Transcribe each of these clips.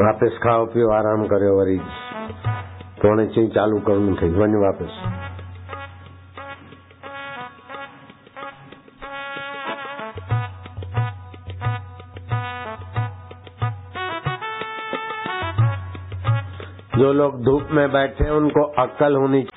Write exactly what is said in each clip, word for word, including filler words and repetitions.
वापस खाओ पियो आराम करियो वरी तोने चई चालू करणो थई वन वापस जो लोग धूप में बैठे हैं उनको अक्ल होनी चाहिए।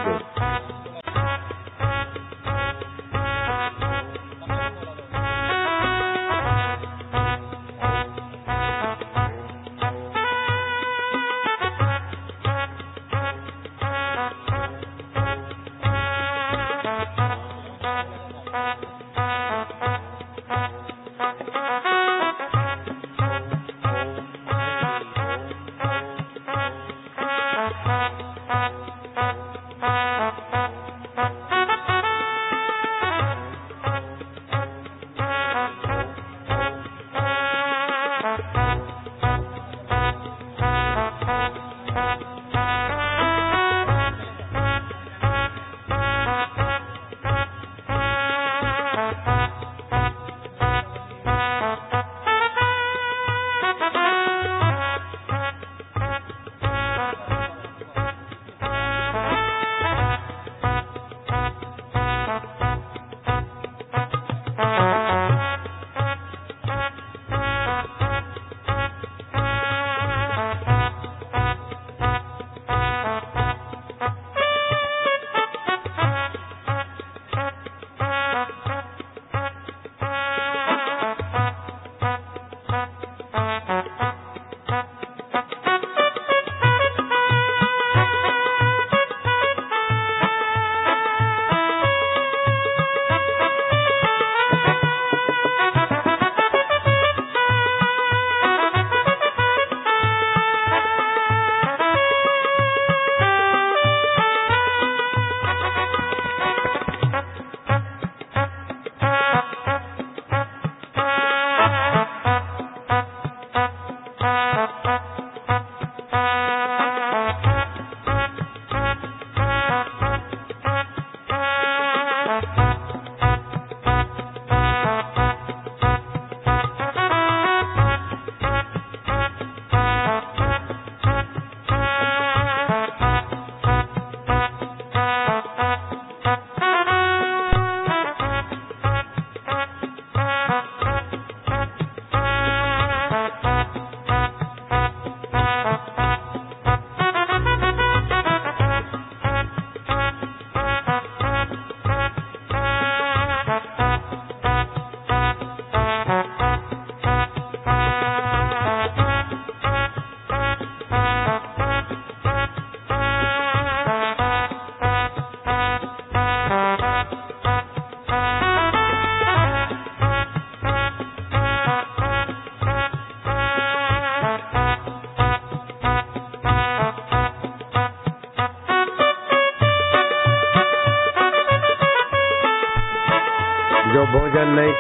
जो भोजन नहीं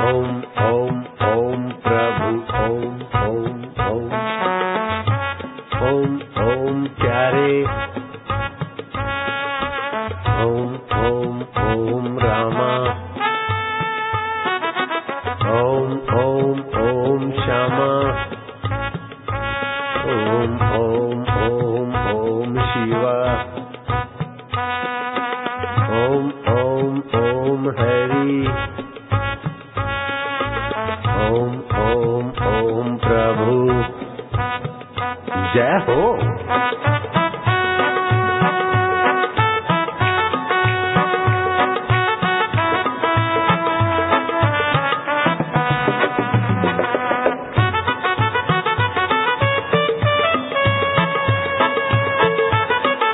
ओम ओम ओम प्रभु ओम ओम ओम ओम ओम प्यारे जय हो।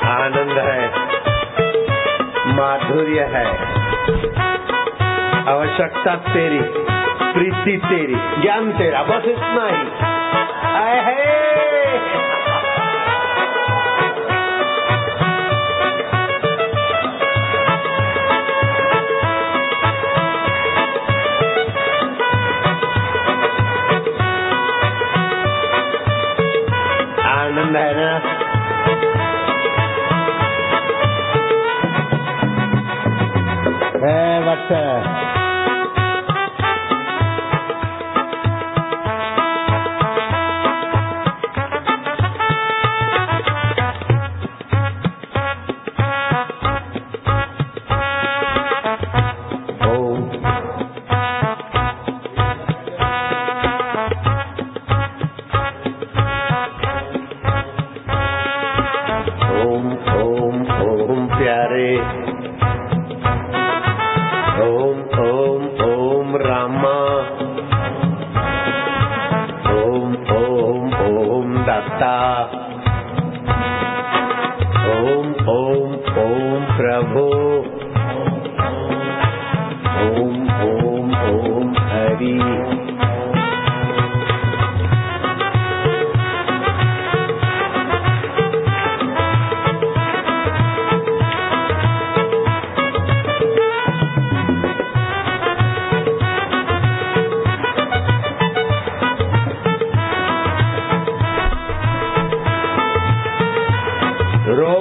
आनंद है, माधुर्य है, आवश्यकता तेरी, प्रीति तेरी, ज्ञान तेरा, बस इतना ही। आए है आनंद है ना।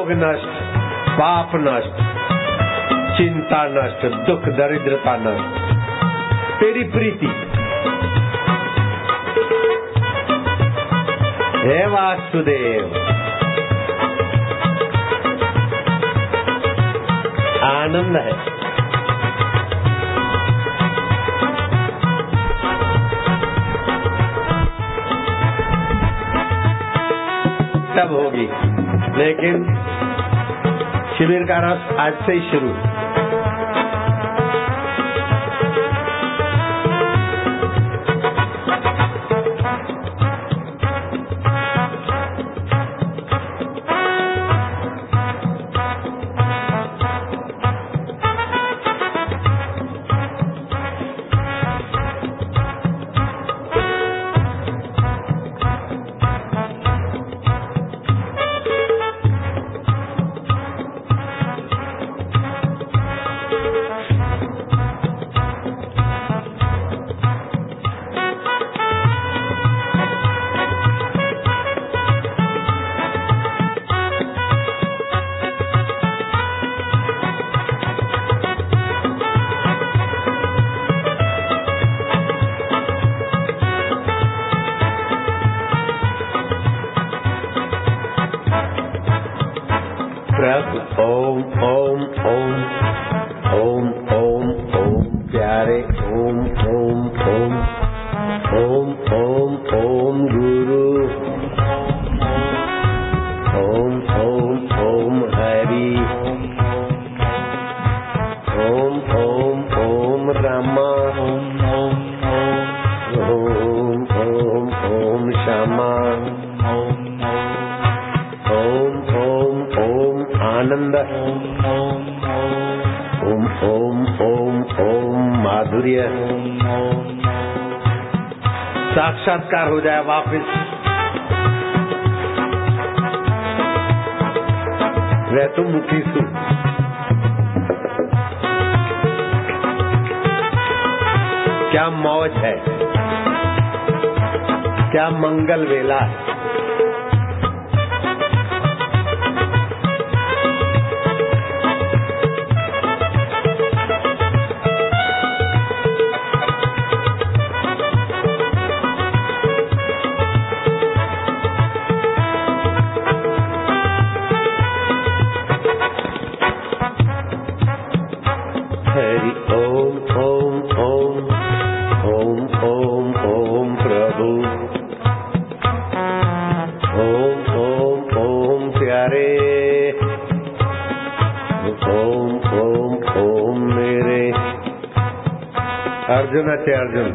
वत्स पाप नष्ट, चिंता नष्ट, दुख दरिद्रता नष्ट, तेरी प्रीति। हे वासुदेव आनंद है। तब होगी, लेकिन शिविर का रस आज से ही शुरू। साक्षात्कार हो जाए वापस वह तुम मुखी सु। क्या मौज है, क्या मंगल वेला है। अर्जुन है अर्जुन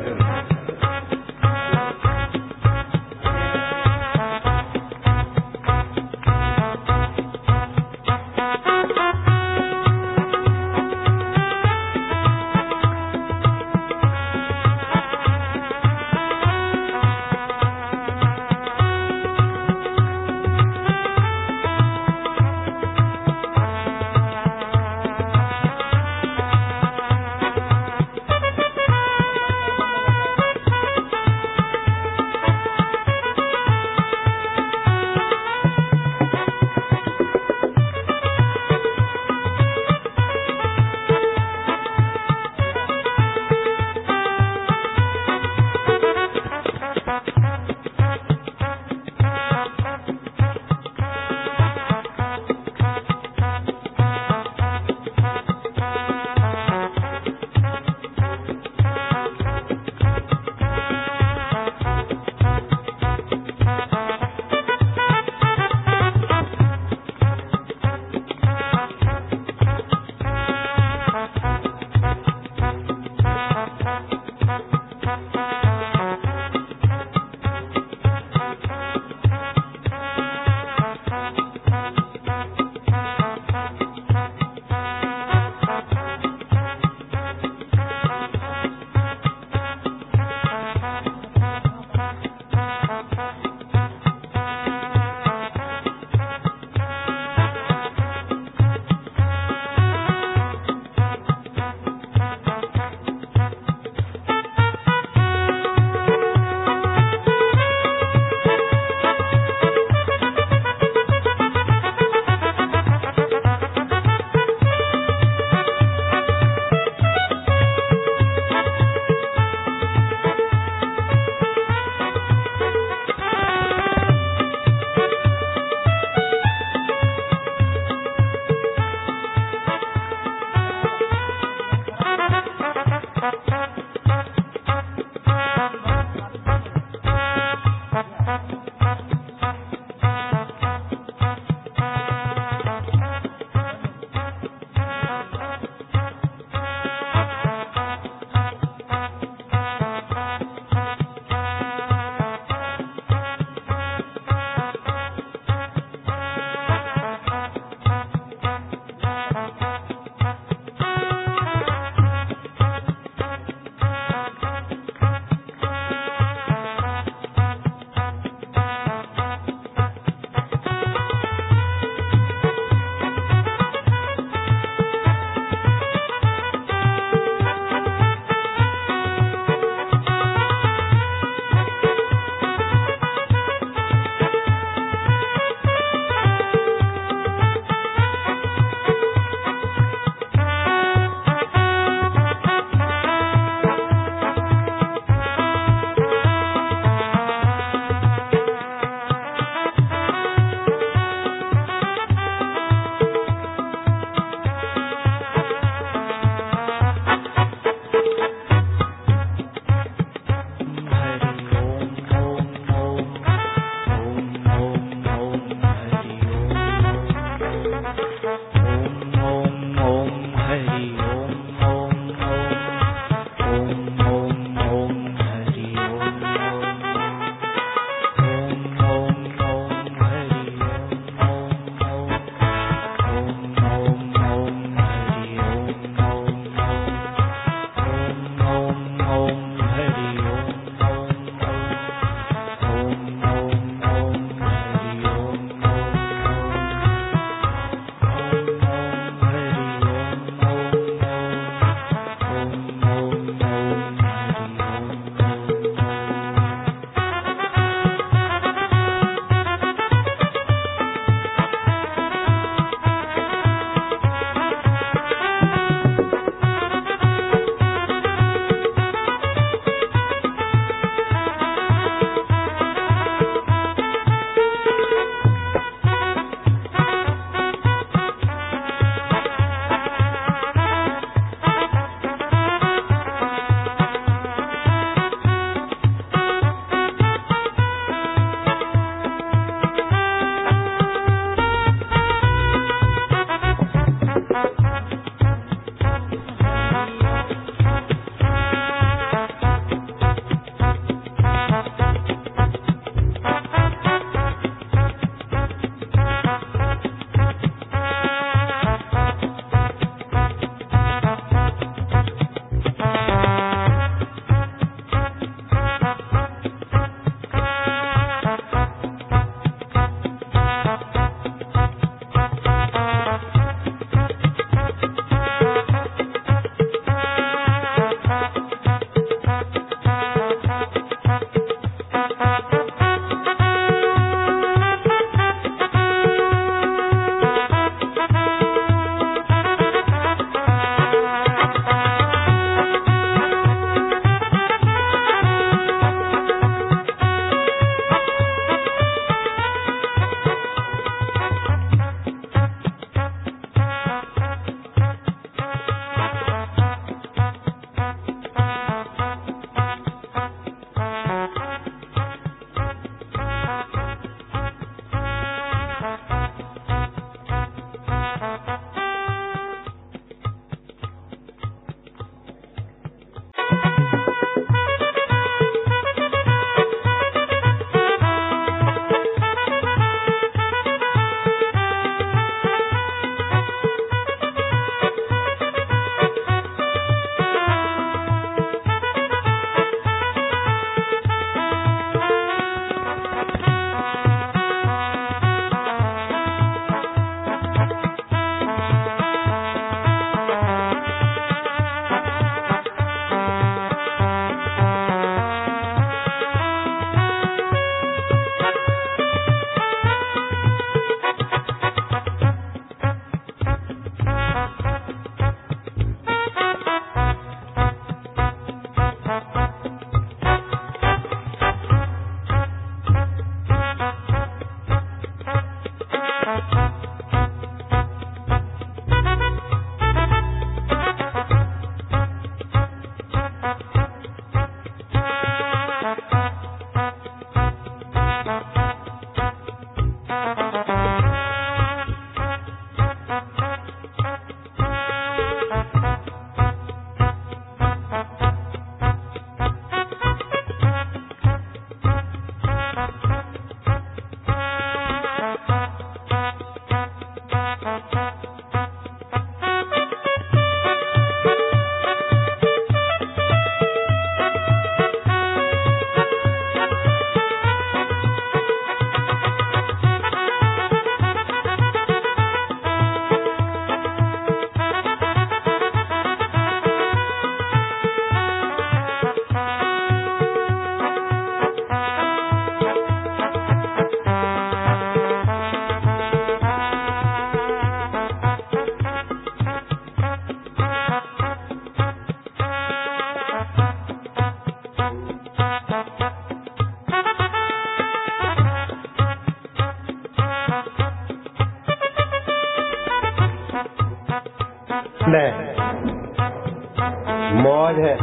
मौज है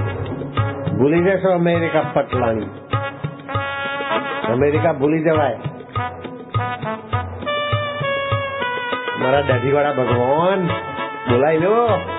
भूली जैसो अमेरिका पटलानी, अमेरिका भूली जवाय मारा दाढ़ी वाला भगवान बोलाई लो।